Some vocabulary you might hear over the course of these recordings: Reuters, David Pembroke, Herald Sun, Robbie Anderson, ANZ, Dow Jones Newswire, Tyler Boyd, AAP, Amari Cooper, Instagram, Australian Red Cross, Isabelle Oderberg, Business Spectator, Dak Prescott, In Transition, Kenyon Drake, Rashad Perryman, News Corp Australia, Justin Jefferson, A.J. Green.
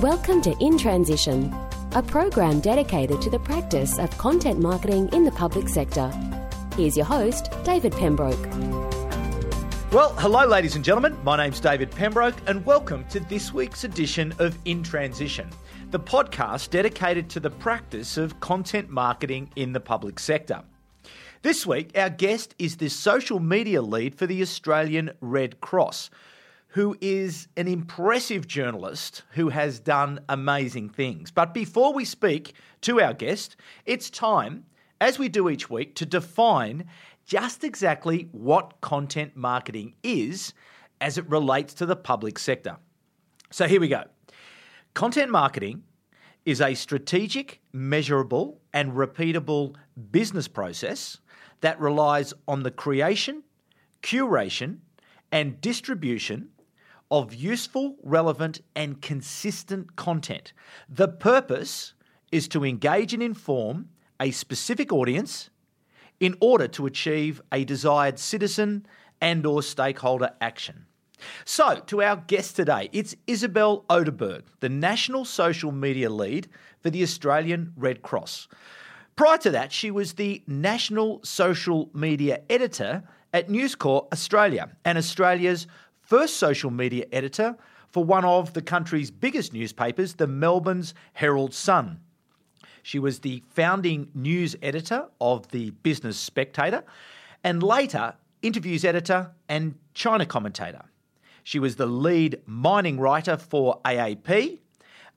Welcome to In Transition, a program dedicated to the practice of content marketing in the public sector. Here's your host, David Pembroke. Well, hello, ladies and gentlemen. My name's David Pembroke, and welcome to this week's edition of In Transition, the podcast dedicated to the practice of content marketing in the public sector. This week, our guest is the social media lead for the Australian Red Cross, who is an impressive journalist who has done amazing things. But before we speak to our guest, it's time, as we do each week, to define just exactly what content marketing is as it relates to the public sector. So here we go. Content marketing is a strategic, measurable, and repeatable business process that relies on the creation, curation, and distribution of useful, relevant, and consistent content. The purpose is to engage and inform a specific audience in order to achieve a desired citizen and/or stakeholder action. So, to our guest today, it's Isabelle Oderberg, the National Social Media Lead for the Australian Red Cross. Prior to that, she was the National Social Media Editor at News Corp Australia and Australia's first social media editor for one of the country's biggest newspapers, the Melbourne's Herald Sun. She was the founding news editor of the Business Spectator and later interviews editor and China commentator. She was the lead mining writer for AAP,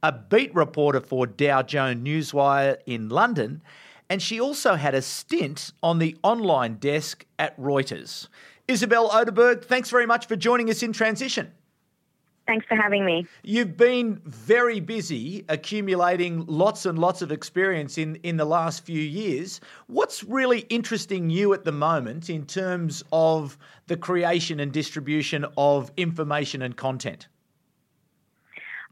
a beat reporter for Dow Jones Newswire in London, and she also had a stint on the online desk at Reuters. Isabelle Oderberg, thanks very much for joining us in Transition. Thanks for having me. You've been very busy accumulating lots and lots of experience in the last few years. What's really interesting you at the moment in terms of the creation and distribution of information and content?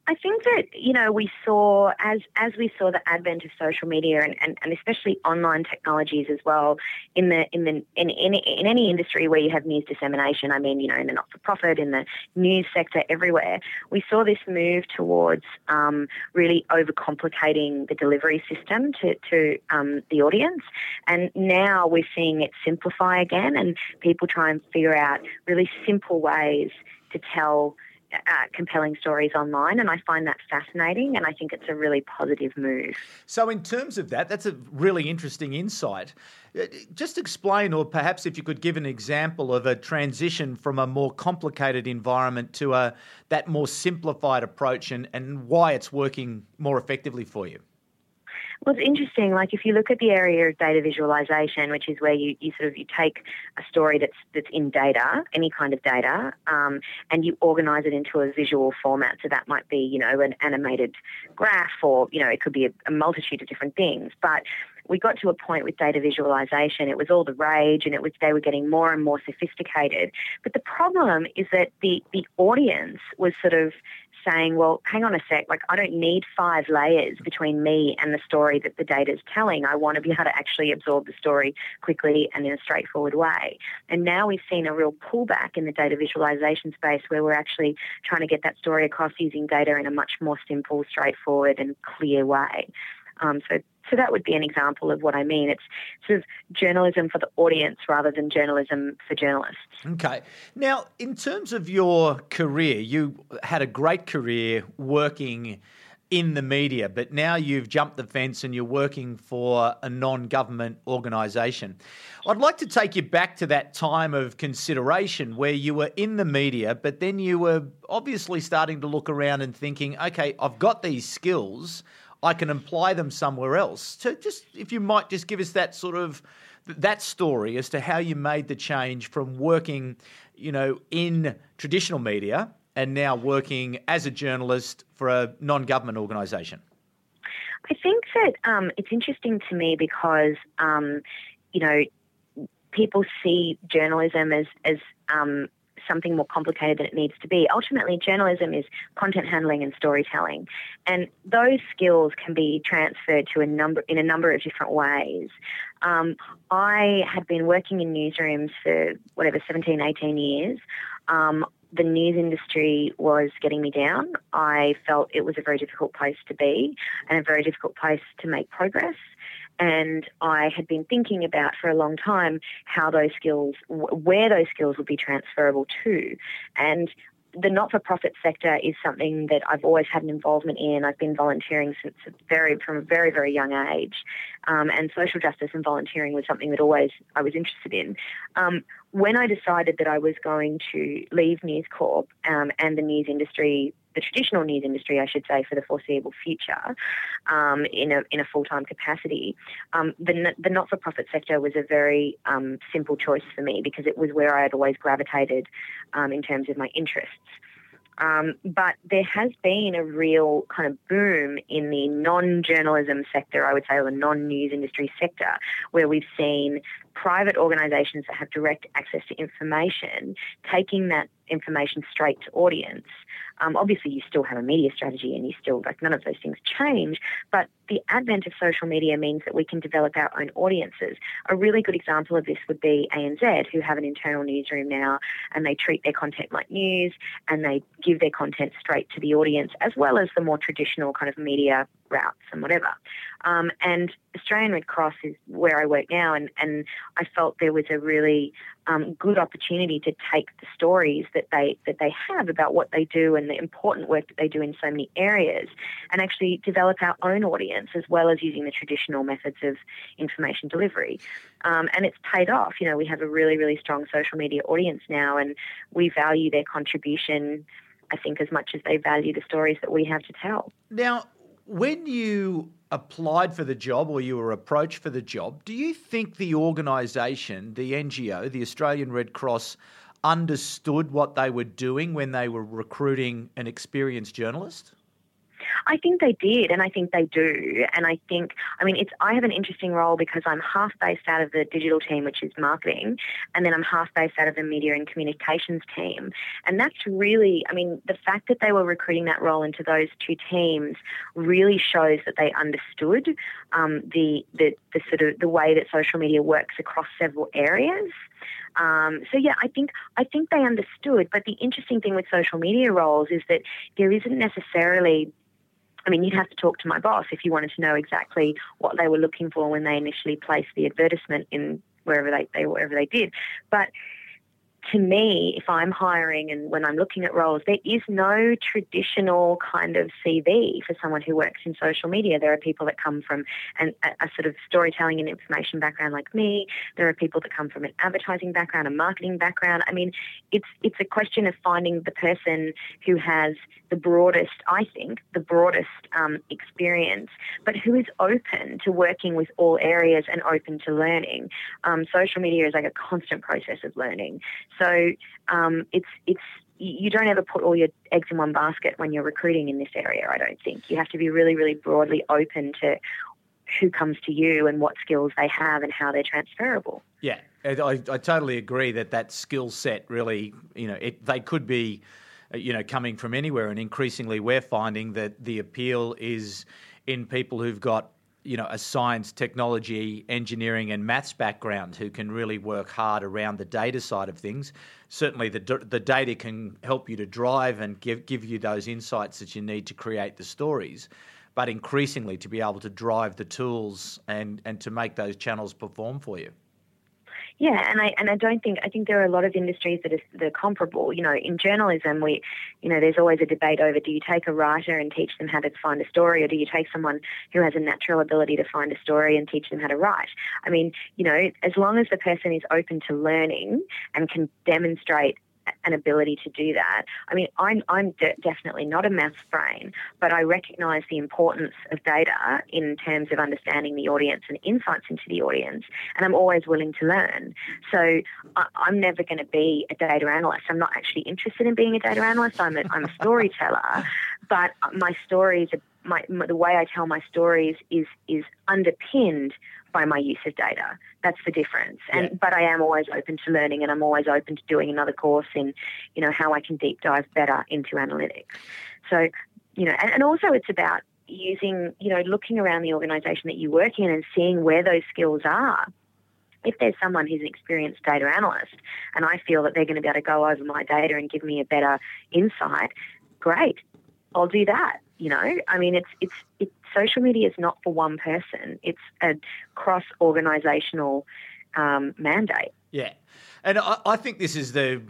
I think that, you know, we saw, as we saw the advent of social media and especially online technologies as well, in any industry where you have news dissemination, I mean, you know, in the not-for-profit, in the news sector, everywhere, we saw this move towards really overcomplicating the delivery system to the audience. And now we're seeing it simplify again, and people try and figure out really simple ways to tell compelling stories online, and I find that fascinating, and I think it's a really positive move. So in terms of that, that's a really interesting insight. Just explain, or perhaps if you could give an example of a transition from a more complicated environment to that more simplified approach and why it's working more effectively for you. Well, it's interesting, like if you look at the area of data visualization, which is where you take a story that's in data, any kind of data, and you organize it into a visual format. So that might be, you know, an animated graph, or, you know, it could be a multitude of different things. But we got to a point with data visualization, it was all the rage, and they were getting more and more sophisticated. But the problem is that the audience was sort of saying, well, hang on a sec, like I don't need 5 layers between me and the story that the data is telling. I want to be able to actually absorb the story quickly and in a straightforward way. And now we've seen a real pullback in the data visualization space where we're actually trying to get that story across using data in a much more simple, straightforward and clear way. So that would be an example of what I mean. It's sort of journalism for the audience rather than journalism for journalists. Okay. Now, in terms of your career, you had a great career working in the media, but now you've jumped the fence and you're working for a non-government organisation. I'd like to take you back to that time of consideration where you were in the media, but then you were obviously starting to look around and thinking, okay, I've got these skills, I can apply them somewhere else. So just, if you might just give us that sort of, that story as to how you made the change from working, you know, in traditional media and now working as a journalist for a non-government organisation. I think that it's interesting to me because, you know, people see journalism as something more complicated than it needs to be. Ultimately, journalism is content handling and storytelling, and those skills can be transferred to a number of different ways. I had been working in newsrooms for 17, 18 years. the news industry was getting me down. I felt it was a very difficult place to be and a very difficult place to make progress. And I had been thinking about for a long time how those skills, where those skills would be transferable to. And the not-for-profit sector is something that I've always had an involvement in. I've been volunteering since from a very, very young age. And social justice and volunteering was something that always I was interested in. When I decided that I was going to leave News Corp and the news industry, the traditional news industry, I should say, for the foreseeable future, in a full-time capacity, the not-for-profit sector was a very simple choice for me because it was where I had always gravitated in terms of my interests. But there has been a real kind of boom in the non-journalism sector, I would say, or the non-news industry sector, where we've seen private organisations that have direct access to information taking that information straight to audience. Obviously, you still have a media strategy and you still, like, none of those things change, but the advent of social media means that we can develop our own audiences. A really good example of this would be ANZ, who have an internal newsroom now, and they treat their content like news and they give their content straight to the audience, as well as the more traditional kind of media routes and whatever. And Australian Red Cross is where I work now, and I felt there was a really good opportunity to take the stories that they have about what they do and the important work that they do in so many areas and actually develop our own audience as well as using the traditional methods of information delivery. And it's paid off. You know, we have a really, really strong social media audience now, and we value their contribution, I think, as much as they value the stories that we have to tell. Now, when you applied for the job or you were approached for the job, do you think the organisation, the NGO, the Australian Red Cross, understood what they were doing when they were recruiting an experienced journalist? I think they did, and I think they do. And I think, I have an interesting role because I'm half based out of the digital team, which is marketing, and then I'm half based out of the media and communications team. And that's really, the fact that they were recruiting that role into those two teams really shows that they understood the sort of the way that social media works across several areas. I think they understood. But the interesting thing with social media roles is that there isn't necessarily, you'd have to talk to my boss if you wanted to know exactly what they were looking for when they initially placed the advertisement in wherever they did. But to me, if I'm hiring and when I'm looking at roles, there is no traditional kind of CV for someone who works in social media. There are people that come from a sort of storytelling and information background like me. There are people that come from an advertising background, a marketing background. It's a question of finding the person who has the broadest experience, but who is open to working with all areas and open to learning. Social media is like a constant process of learning. So it's you don't ever put all your eggs in one basket when you're recruiting in this area, I don't think. You have to be really, really broadly open to who comes to you and what skills they have and how they're transferable. Yeah, I totally agree that skill set really, they could be, coming from anywhere, and increasingly we're finding that the appeal is in people who've got, a science, technology, engineering and maths background who can really work hard around the data side of things. Certainly the data can help you to drive and give you those insights that you need to create the stories, but increasingly to be able to drive the tools and to make those channels perform for you. Yeah, I think there are a lot of industries that are comparable. In journalism, we, there's always a debate over, do you take a writer and teach them how to find a story, or do you take someone who has a natural ability to find a story and teach them how to write? As long as the person is open to learning and can demonstrate an ability to do that. I'm definitely not a maths brain, but I recognise the importance of data in terms of understanding the audience and insights into the audience, and I'm always willing to learn. So I'm never going to be a data analyst. I'm not actually interested in being a data analyst. I'm a storyteller, but my stories, the way I tell my stories is underpinned by my use of data. That's the difference. And yeah. But I am always open to learning, and I'm always open to doing another course in, how I can deep dive better into analytics. So, and also it's about using, looking around the organisation that you work in and seeing where those skills are. if there's someone who's an experienced data analyst and I feel that they're going to be able to go over my data and give me a better insight, great, I'll do that. You know, I mean, it's social media is not for one person. It's a cross-organisational mandate. Yeah, and I think this is the,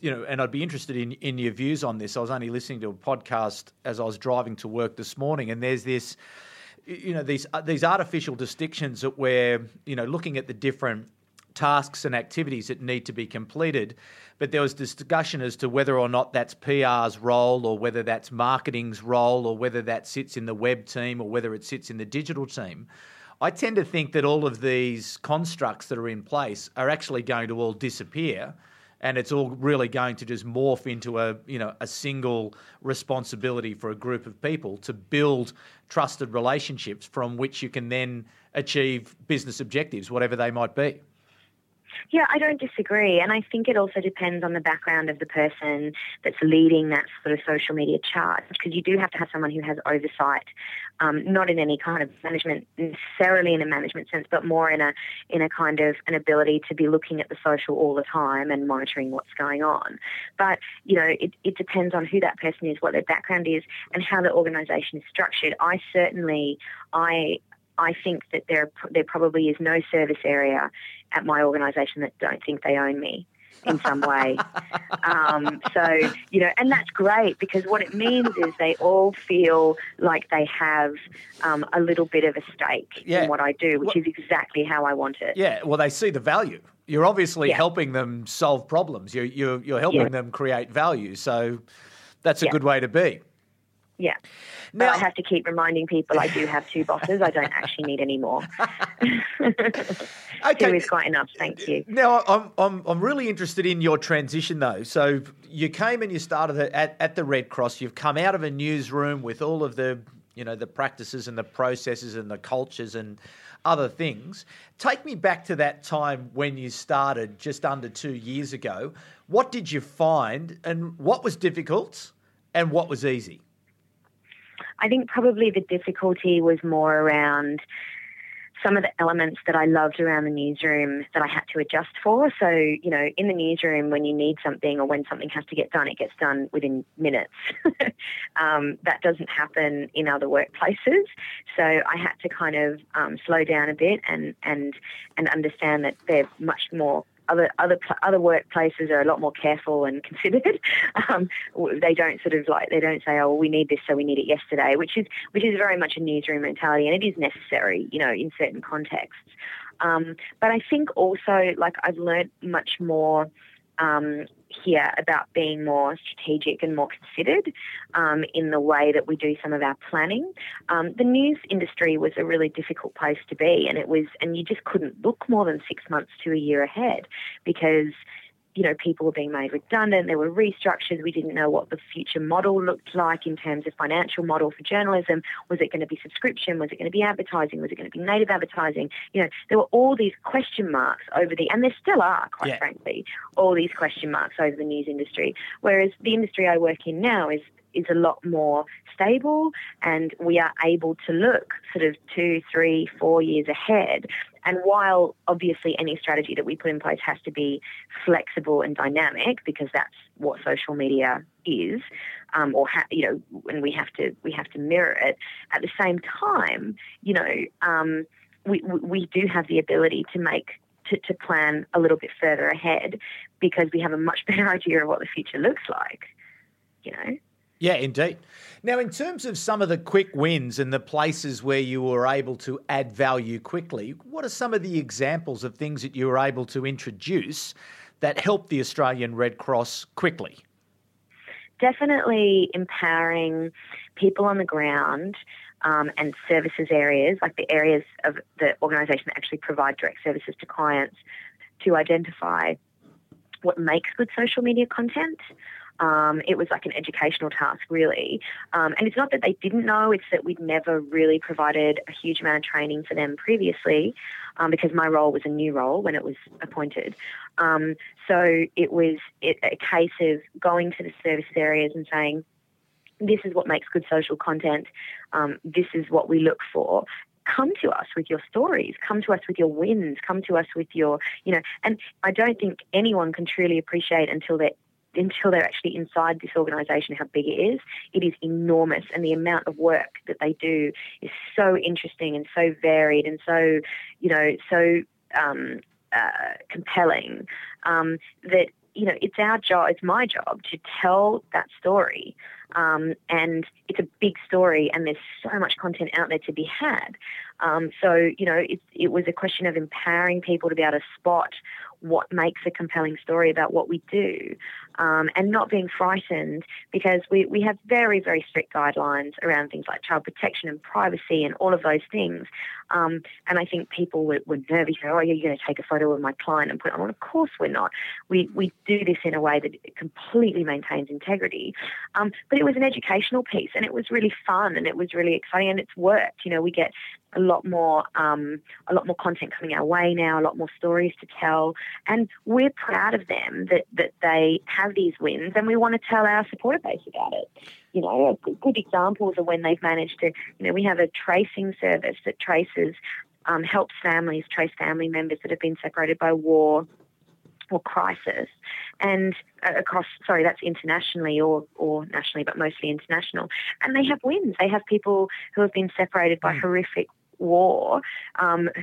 you know, and I'd be interested in your views on this. I was only listening to a podcast as I was driving to work this morning, and there's this, you know, these artificial distinctions that we're, you know, looking at the different tasks and activities that need to be completed, but there was discussion as to whether or not that's PR's role or whether that's marketing's role or whether that sits in the web team or whether it sits in the digital team. I tend to think that all of these constructs that are in place are actually going to all disappear, and it's all really going to just morph into a, you know, a single responsibility for a group of people to build trusted relationships from which you can then achieve business objectives, whatever they might be. Yeah, I don't disagree. And I think it also depends on the background of the person that's leading that sort of social media charge, because you do have to have someone who has oversight, not in any kind of management, necessarily in a management sense, but more in a kind of an ability to be looking at the social all the time and monitoring what's going on. But, you know, it depends on who that person is, what their background is, and how the organisation is structured. I think that there probably is no service area at my organisation that don't think they own me in some way. So, you know, and that's great, because what it means is they all feel like they have a little bit of a stake in what I do, which is exactly how I want it. Yeah, well, they see the value. You're obviously helping them solve problems. You're helping them create value. So that's a good way to be. Yeah. Now, but I have to keep reminding people I do have two bosses. I don't actually need any more. Okay. Two is quite enough, thank you. Now, I'm really interested in your transition, though. So you came and you started at the Red Cross. You've come out of a newsroom with all of the, you know, the practices and the processes and the cultures and other things. Take me back to that time when you started just under 2 years ago. What did you find, and what was difficult and what was easy? I think probably the difficulty was more around some of the elements that I loved around the newsroom that I had to adjust for. So, you know, in the newsroom, when you need something or when something has to get done, it gets done within minutes. That doesn't happen in other workplaces. So I had to kind of slow down a bit and understand that they're much more... Other workplaces are a lot more careful and considered. They don't sort of like, they don't say, oh, we need this, so we need it yesterday, which is very much a newsroom mentality, and it is necessary, you know, in certain contexts. But I think also, like, I've learned much more here about being more strategic and more considered in the way that we do some of our planning. The news industry was a really difficult place to be, and you just couldn't look more than 6 months to a year ahead, because, you know, people were being made redundant, there were restructures, we didn't know what the future model looked like in terms of financial model for journalism. Was it going to be subscription? Was it going to be advertising? Was it going to be native advertising? You know, there were all these question marks over and there still are, quite frankly, all these question marks over the news industry. Whereas the industry I work in now is a lot more stable, and we are able to look sort of 2, 3, 4 years ahead. And while obviously any strategy that we put in place has to be flexible and dynamic, because that's what social media is, you know, and we have to mirror it. At the same time, you know, we do have the ability to to plan a little bit further ahead, because we have a much better idea of what the future looks like, you know. Yeah, indeed. Now, in terms of some of the quick wins and the places where you were able to add value quickly, what are some of the examples of things that you were able to introduce that helped the Australian Red Cross quickly? Definitely empowering people on the ground and services areas, like the areas of the organisation that actually provide direct services to clients, to identify what makes good social media content. It was like an educational task, really. And it's not that they didn't know, it's that we'd never really provided a huge amount of training for them previously, because my role was a new role when it was appointed. So it was a case of going to the service areas and saying, this is what makes good social content, this is what we look for. come to us with your stories, come to us with your wins, come to us with your, you know, and I don't think anyone can truly appreciate until they're actually inside this organisation how big it is. It is enormous, and the amount of work that they do is so interesting and so varied and so, you know, so compelling that, you know, it's our job, it's my job to tell that story. And it's a big story, and there's so much content out there to be had. So, you know, it was a question of empowering people to be able to spot what makes a compelling story about what we do, and not being frightened, because we have very, very strict guidelines around things like child protection and privacy and all of those things. And I think people were nervous. Oh, you're going to take a photo of my client and put it on? Of course we're not. We do this in a way that completely maintains integrity. But it was an educational piece, and it was really fun, and it was really exciting, and it's worked. You know, we get a lot more content coming our way now, a lot more stories to tell, and we're proud of them that they have these wins, and we want to tell our supporter base about it. You know, good examples are when they've managed to, you know, we have a tracing service that traces, helps families trace family members that have been separated by war or crisis, and across, sorry, that's internationally or nationally, but mostly international. And they have wins. They have people who have been separated by horrific war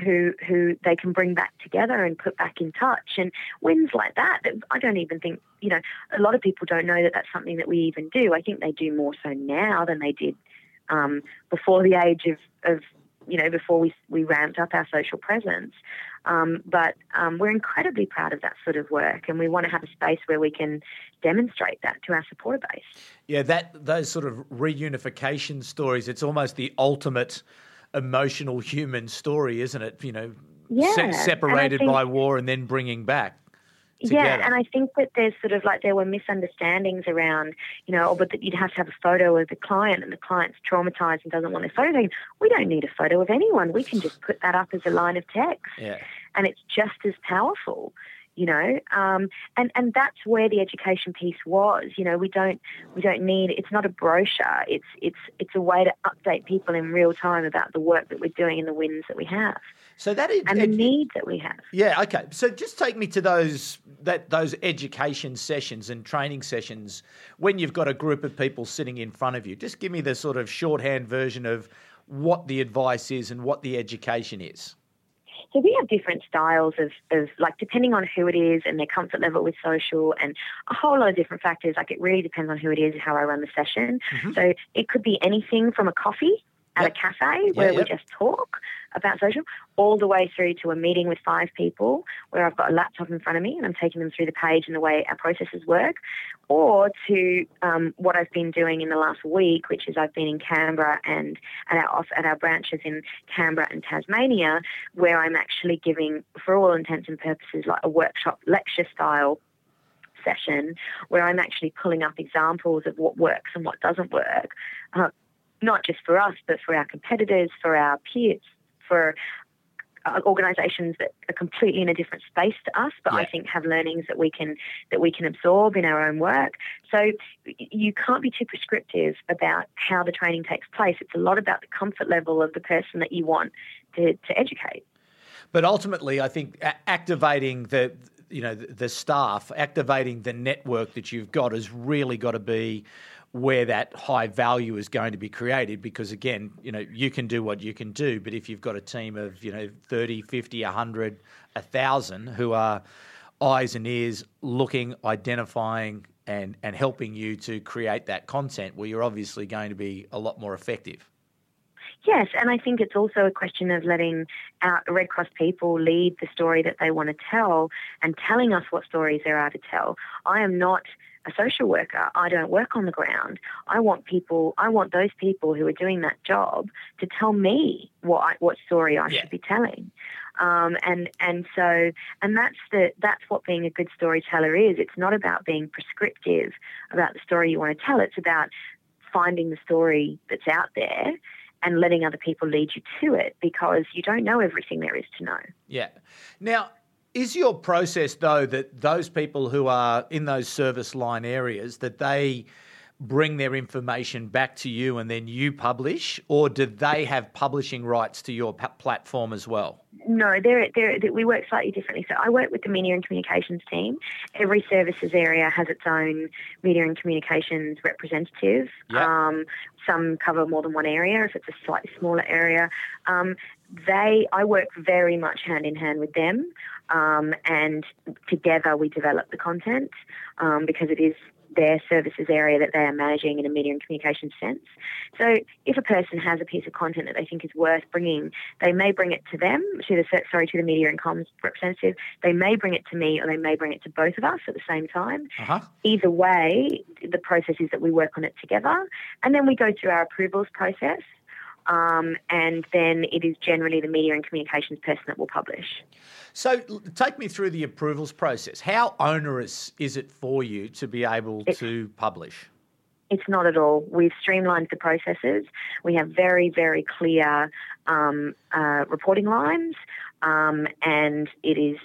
who they can bring back together and put back in touch, and wins like that. I don't even think, you know, a lot of people don't know that that's something that we even do. I think they do more so now than they did before the age of you know, before we ramped up our social presence. But we're incredibly proud of that sort of work, and we want to have a space where we can demonstrate that to our supporter base. Yeah, those sort of reunification stories, it's almost the ultimate emotional human story, isn't it? You know, separated by war and then bringing back. Together. Yeah, and I think that there's sort of like there were misunderstandings around, you know, but that you'd have to have a photo of the client, and the client's traumatised and doesn't want their photo taken. We don't need a photo of anyone. We can just put that up as a line of text, and it's just as powerful, you know. And that's where the education piece was. You know, we don't need. It's not a brochure. It's a way to update people in real time about the work that we're doing and the wins that we have. So that is, and the need that we have. Yeah, okay. So just take me to those education sessions and training sessions when you've got a group of people sitting in front of you. Just give me the sort of shorthand version of what the advice is and what the education is. So we have different styles of like, depending on who it is and their comfort level with social and a whole lot of different factors. Like, it really depends on who it is and how I run the session. Mm-hmm. So it could be anything from a coffee at a cafe where we just talk about social, all the way through to a meeting with 5 people where I've got a laptop in front of me and I'm taking them through the page and the way our processes work, or to what I've been doing in the last week, which is I've been in Canberra and at our branches in Canberra and Tasmania, where I'm actually giving, for all intents and purposes, like a workshop lecture style session where I'm actually pulling up examples of what works and what doesn't work, not just for us, but for our competitors, for our peers, for organisations that are completely in a different space to us, but I think have learnings that we can absorb in our own work. So you can't be too prescriptive about how the training takes place. It's a lot about the comfort level of the person that you want to educate. But ultimately, I think activating the staff, activating the network that you've got has really got to be where that high value is going to be created, because again, you know, you can do what you can do, but if you've got a team of, you know, 30, 50, 100, 1,000 who are eyes and ears looking, identifying and helping you to create that content, well, you're obviously going to be a lot more effective. Yes, and I think it's also a question of letting our Red Cross people lead the story that they want to tell and telling us what stories there are to tell. I am not a social worker. I don't work on the ground. I want those people who are doing that job to tell me what story I should be telling. And so that's what being a good storyteller is. It's not about being prescriptive about the story you want to tell. It's about finding the story that's out there and letting other people lead you to it, because you don't know everything there is to know. Yeah. Now, is your process, though, that those people who are in those service line areas, that they bring their information back to you and then you publish, or do they have publishing rights to your platform as well? No, we work slightly differently. So I work with the media and communications team. Every services area has its own media and communications representative. Yep. Some cover more than one area if it's a slightly smaller area. I work very much hand in hand with them, and together we develop the content because it is their services area that they are managing in a media and communications sense. So if a person has a piece of content that they think is worth bringing, they may bring it to them, to the media and comms representative. They may bring it to me, or they may bring it to both of us at the same time. Uh-huh. Either way, the process is that we work on it together, and then we go through our approvals process, and then it is generally the media and communications person that will publish. So take me through the approvals process. How onerous is it for you to be able to publish? It's not at all. We've streamlined the processes. We have very, very clear reporting lines, and if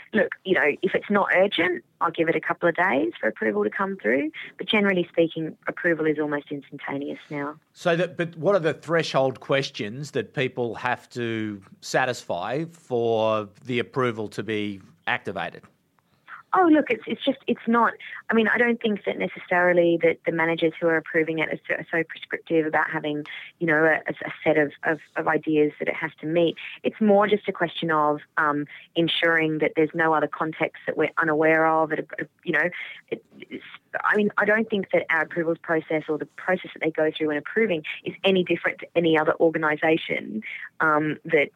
it's not urgent, I'll give it a couple of days for approval to come through. But generally speaking, approval is almost instantaneous now. But what are the threshold questions that people have to satisfy for the approval to be activated? Oh, look, it's not. I mean, I don't think that necessarily that the managers who are approving it are so prescriptive about having, a set of ideas that it has to meet. It's more just a question of ensuring that there's no other context that we're unaware of. I don't think that our approvals process or the process that they go through when approving is any different to any other organisation that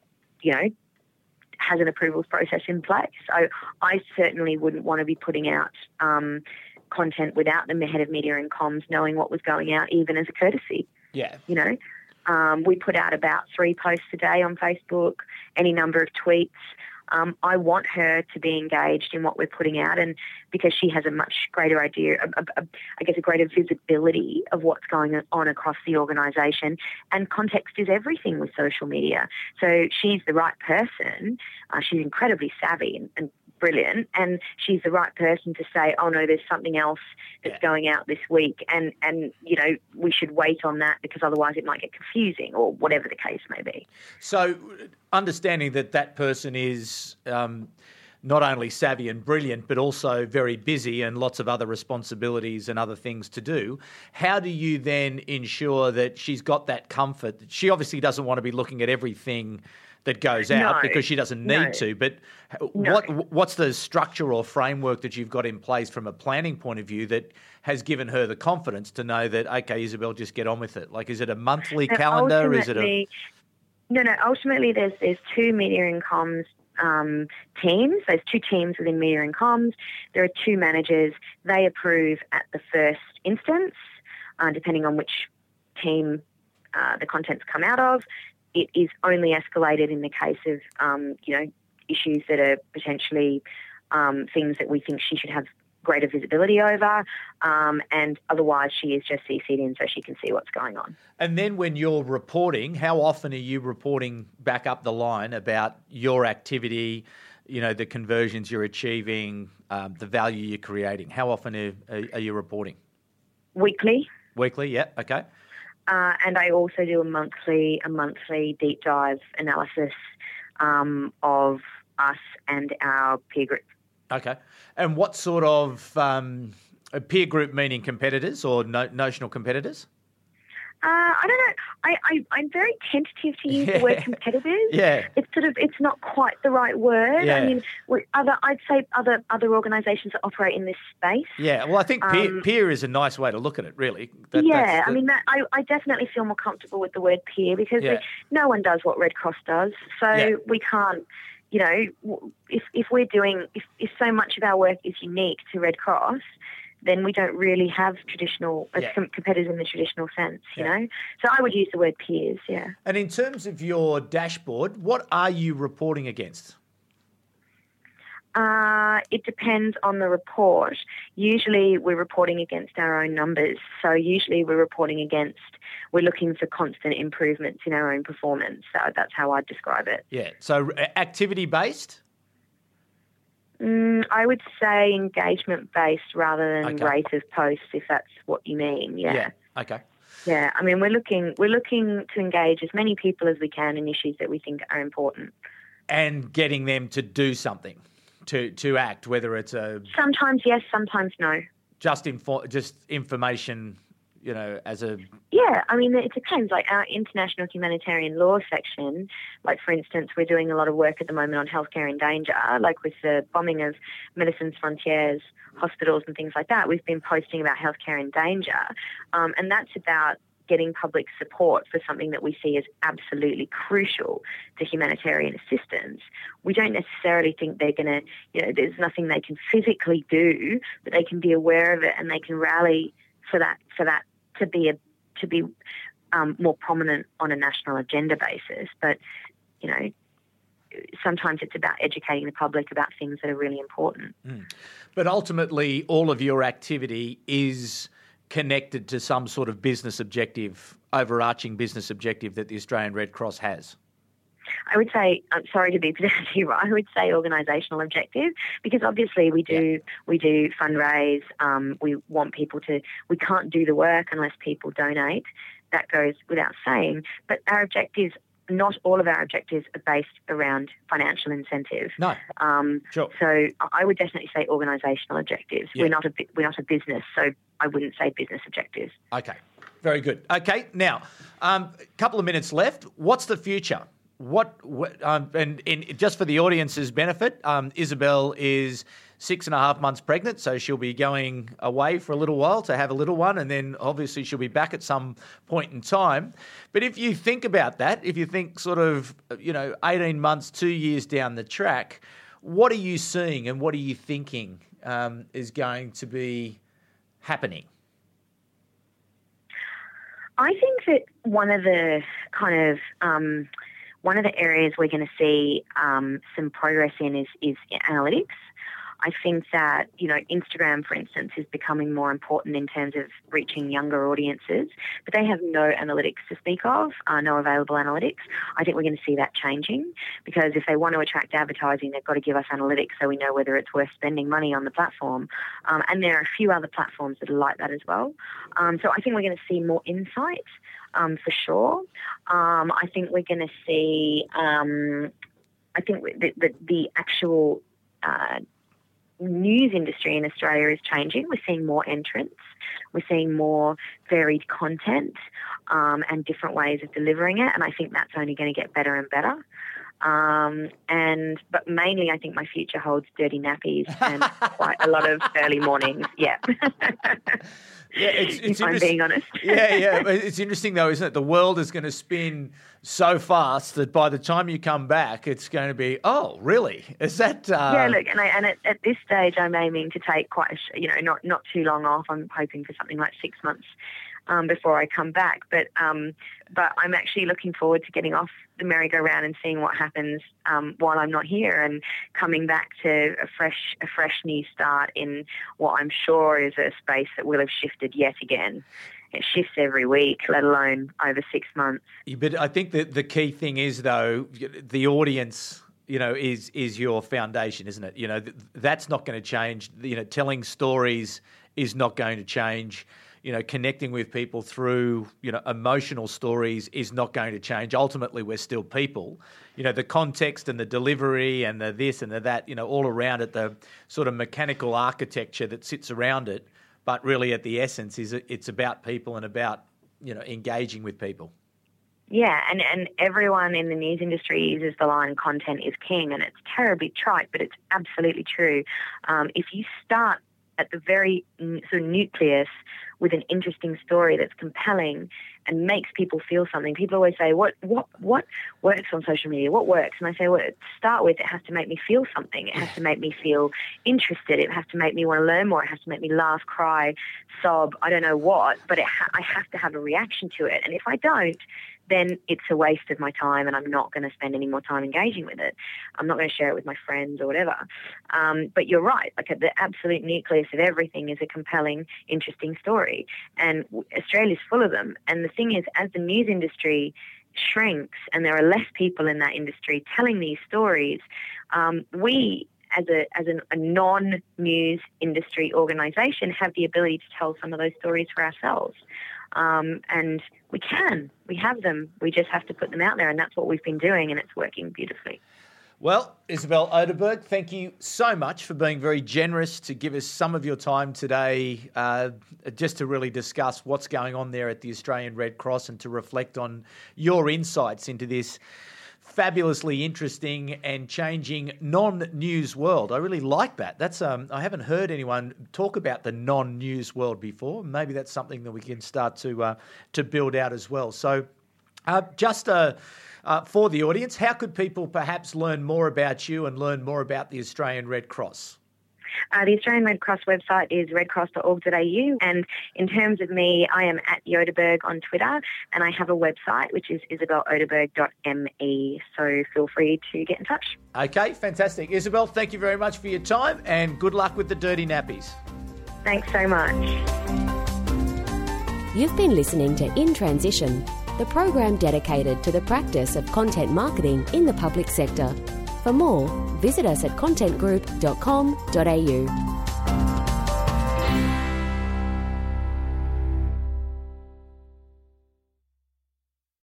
has an approvals process in place. So I certainly wouldn't want to be putting out content without the head of media and comms knowing what was going out, even as a courtesy. Yeah. We put out about 3 posts a day on Facebook, any number of tweets. I want her to be engaged in what we're putting out, and because she has a much greater idea, a greater visibility of what's going on across the organisation. And context is everything with social media. So she's the right person. She's incredibly savvy and brilliant, and she's the right person to say, oh no, there's something else that's going out this week, and we should wait on that because otherwise it might get confusing, or whatever the case may be. So understanding that person is not only savvy and brilliant, but also very busy and lots of other responsibilities and other things to do, how do you then ensure that she's got that comfort? She obviously doesn't want to be looking at everything that goes out because she doesn't need to. But what's the structure or framework that you've got in place from a planning point of view that has given her the confidence to know that, okay, Isabelle, just get on with it? Like, is it a monthly calendar? Is it a... No, ultimately there's 2 media and comms teams. There's 2 teams within media and comms. There are 2 managers. They approve at the first instance, depending on which team the content's come out of. It is only escalated in the case of, issues that are potentially things that we think she should have greater visibility over, and otherwise she is just CC'd in so she can see what's going on. And then when you're reporting, how often are you reporting back up the line about your activity, the conversions you're achieving, the value you're creating? How often are you reporting? Weekly. Weekly, yeah, okay. And I also do a monthly deep dive analysis of us and our peer group. Okay. And what sort of a peer group, meaning competitors or notional competitors? I don't know. I'm very tentative to use the word competitors. Yeah. It's not quite the right word. Yeah. I mean, I'd say other organisations that operate in this space. Yeah. Well, I think peer is a nice way to look at it, really. I definitely feel more comfortable with the word peer because no one does what Red Cross does, so we can't. If we're doing if so much of our work is unique to Red Cross, then we don't really have traditional competitors in the traditional sense, you know. So I would use the word peers, yeah. And in terms of your dashboard, what are you reporting against? It depends on the report. Usually we're reporting against our own numbers. So usually we're looking for constant improvements in our own performance. So that's how I'd describe it. Yeah. So activity-based? I would say engagement-based rather than rated posts, if that's what you mean. Yeah. I mean, we're looking to engage as many people as we can in issues that we think are important, and getting them to do something, to act. Whether it's a sometimes yes, sometimes no. Just information, you know, as a... Yeah, I mean, it depends. Like our international humanitarian law section, like for instance, we're doing a lot of work at the moment on healthcare in danger, like with the bombing of Medicines Frontiers hospitals and things like that. We've been posting about healthcare in danger, and that's about getting public support for something that we see as absolutely crucial to humanitarian assistance. We don't necessarily think they're going to, you know, there's nothing they can physically do, but they can be aware of it and they can rally for that to be more prominent on a national agenda basis. But, you know, sometimes it's about educating the public about things that are really important. Mm. But ultimately, all of your activity is connected to some sort of business objective, overarching business objective that the Australian Red Cross has? I would say, I'm sorry to be pedantic here, I would say organisational objective, because obviously we do fundraise, we want people to, we can't do the work unless people donate, that goes without saying, but our objectives, not all of our objectives are based around financial incentive. No. Sure. So I would definitely say organisational objectives. Yeah. We're not a business, so I wouldn't say business objectives. Okay, very good. Okay, now, a couple of minutes left. What's the future? And just for the audience's benefit, Isabelle is 6.5 months pregnant, so she'll be going away for a little while to have a little one, and then obviously she'll be back at some point in time. But if you think about that, if you think sort of, you know, 18 months, 2 years down the track, what are you seeing and what are you thinking is going to be happening? I think that one of the areas we're going to see some progress in is analytics. I think that, you know, Instagram, for instance, is becoming more important in terms of reaching younger audiences, but they have no analytics to speak of, no available analytics. I think we're going to see that changing, because if they want to attract advertising, they've got to give us analytics so we know whether it's worth spending money on the platform. And there are a few other platforms that are like that as well. So I think we're going to see more insight for sure. I think we're going to see, I think the actual... news industry in Australia is changing. We're seeing more entrants. We're seeing more varied content and different ways of delivering it. And I think that's only going to get better and better. But mainly I think my future holds dirty nappies and quite a lot of early mornings. Yeah. Yeah, it's if I'm being honest. Yeah. It's interesting though, isn't it? The world is going to spin so fast that by the time you come back, it's going to be, oh, really? Is that... Yeah, look, and at this stage, I'm aiming to take quite a, not too long off. I'm hoping for something like 6 months before I come back. But I'm actually looking forward to getting off the merry-go-round and seeing what happens while I'm not here, and coming back to a fresh new start in what I'm sure is a space that will have shifted yet again. It shifts every week, let alone over 6 months. But I think that the key thing is, though, the audience... you know, is your foundation, isn't it? You know, that's not going to change. You know, telling stories is not going to change. You know, connecting with people through, you know, emotional stories is not going to change. Ultimately, we're still people. You know, the context and the delivery and the this and the that, you know, all around it, the sort of mechanical architecture that sits around it, but really at the essence is it's about people and about, you know, engaging with people. Yeah, and everyone in the news industry uses the line, content is king, and it's terribly trite, but it's absolutely true. If you start at the very sort of nucleus with an interesting story that's compelling and makes people feel something, people always say, what works on social media? What works? And I say, well, to start with, it has to make me feel something. It has to make me feel interested. It has to make me want to learn more. It has to make me laugh, cry, sob, I don't know what, but I have to have a reaction to it. And if I don't, then it's a waste of my time, and I'm not going to spend any more time engaging with it. I'm not going to share it with my friends or whatever. But you're right. Like the absolute nucleus of everything is a compelling, interesting story, and Australia's full of them. And the thing is, as the news industry shrinks and there are less people in that industry telling these stories, we as a non-news industry organisation, have the ability to tell some of those stories for ourselves. And we can. We have them. We just have to put them out there, and that's what we've been doing, and it's working beautifully. Well, Isabelle Oderberg, thank you so much for being very generous to give us some of your time today just to really discuss what's going on there at the Australian Red Cross and to reflect on your insights into this fabulously interesting and changing non-news world. I really like that. That's I haven't heard anyone talk about the non-news world before. Maybe that's something that we can start to build out as well. So for the audience, how could people perhaps learn more about you and learn more about the Australian Red Cross? The Australian Red Cross website is redcross.org.au, and in terms of me, I am at Yoderberg on Twitter, and I have a website which is isabelleoderberg.me, so feel free to get in touch. Okay, fantastic. Isabelle, thank you very much for your time, and good luck with the dirty nappies. Thanks so much. You've been listening to In Transition, the program dedicated to the practice of content marketing in the public sector. For more, visit us at contentgroup.com.au.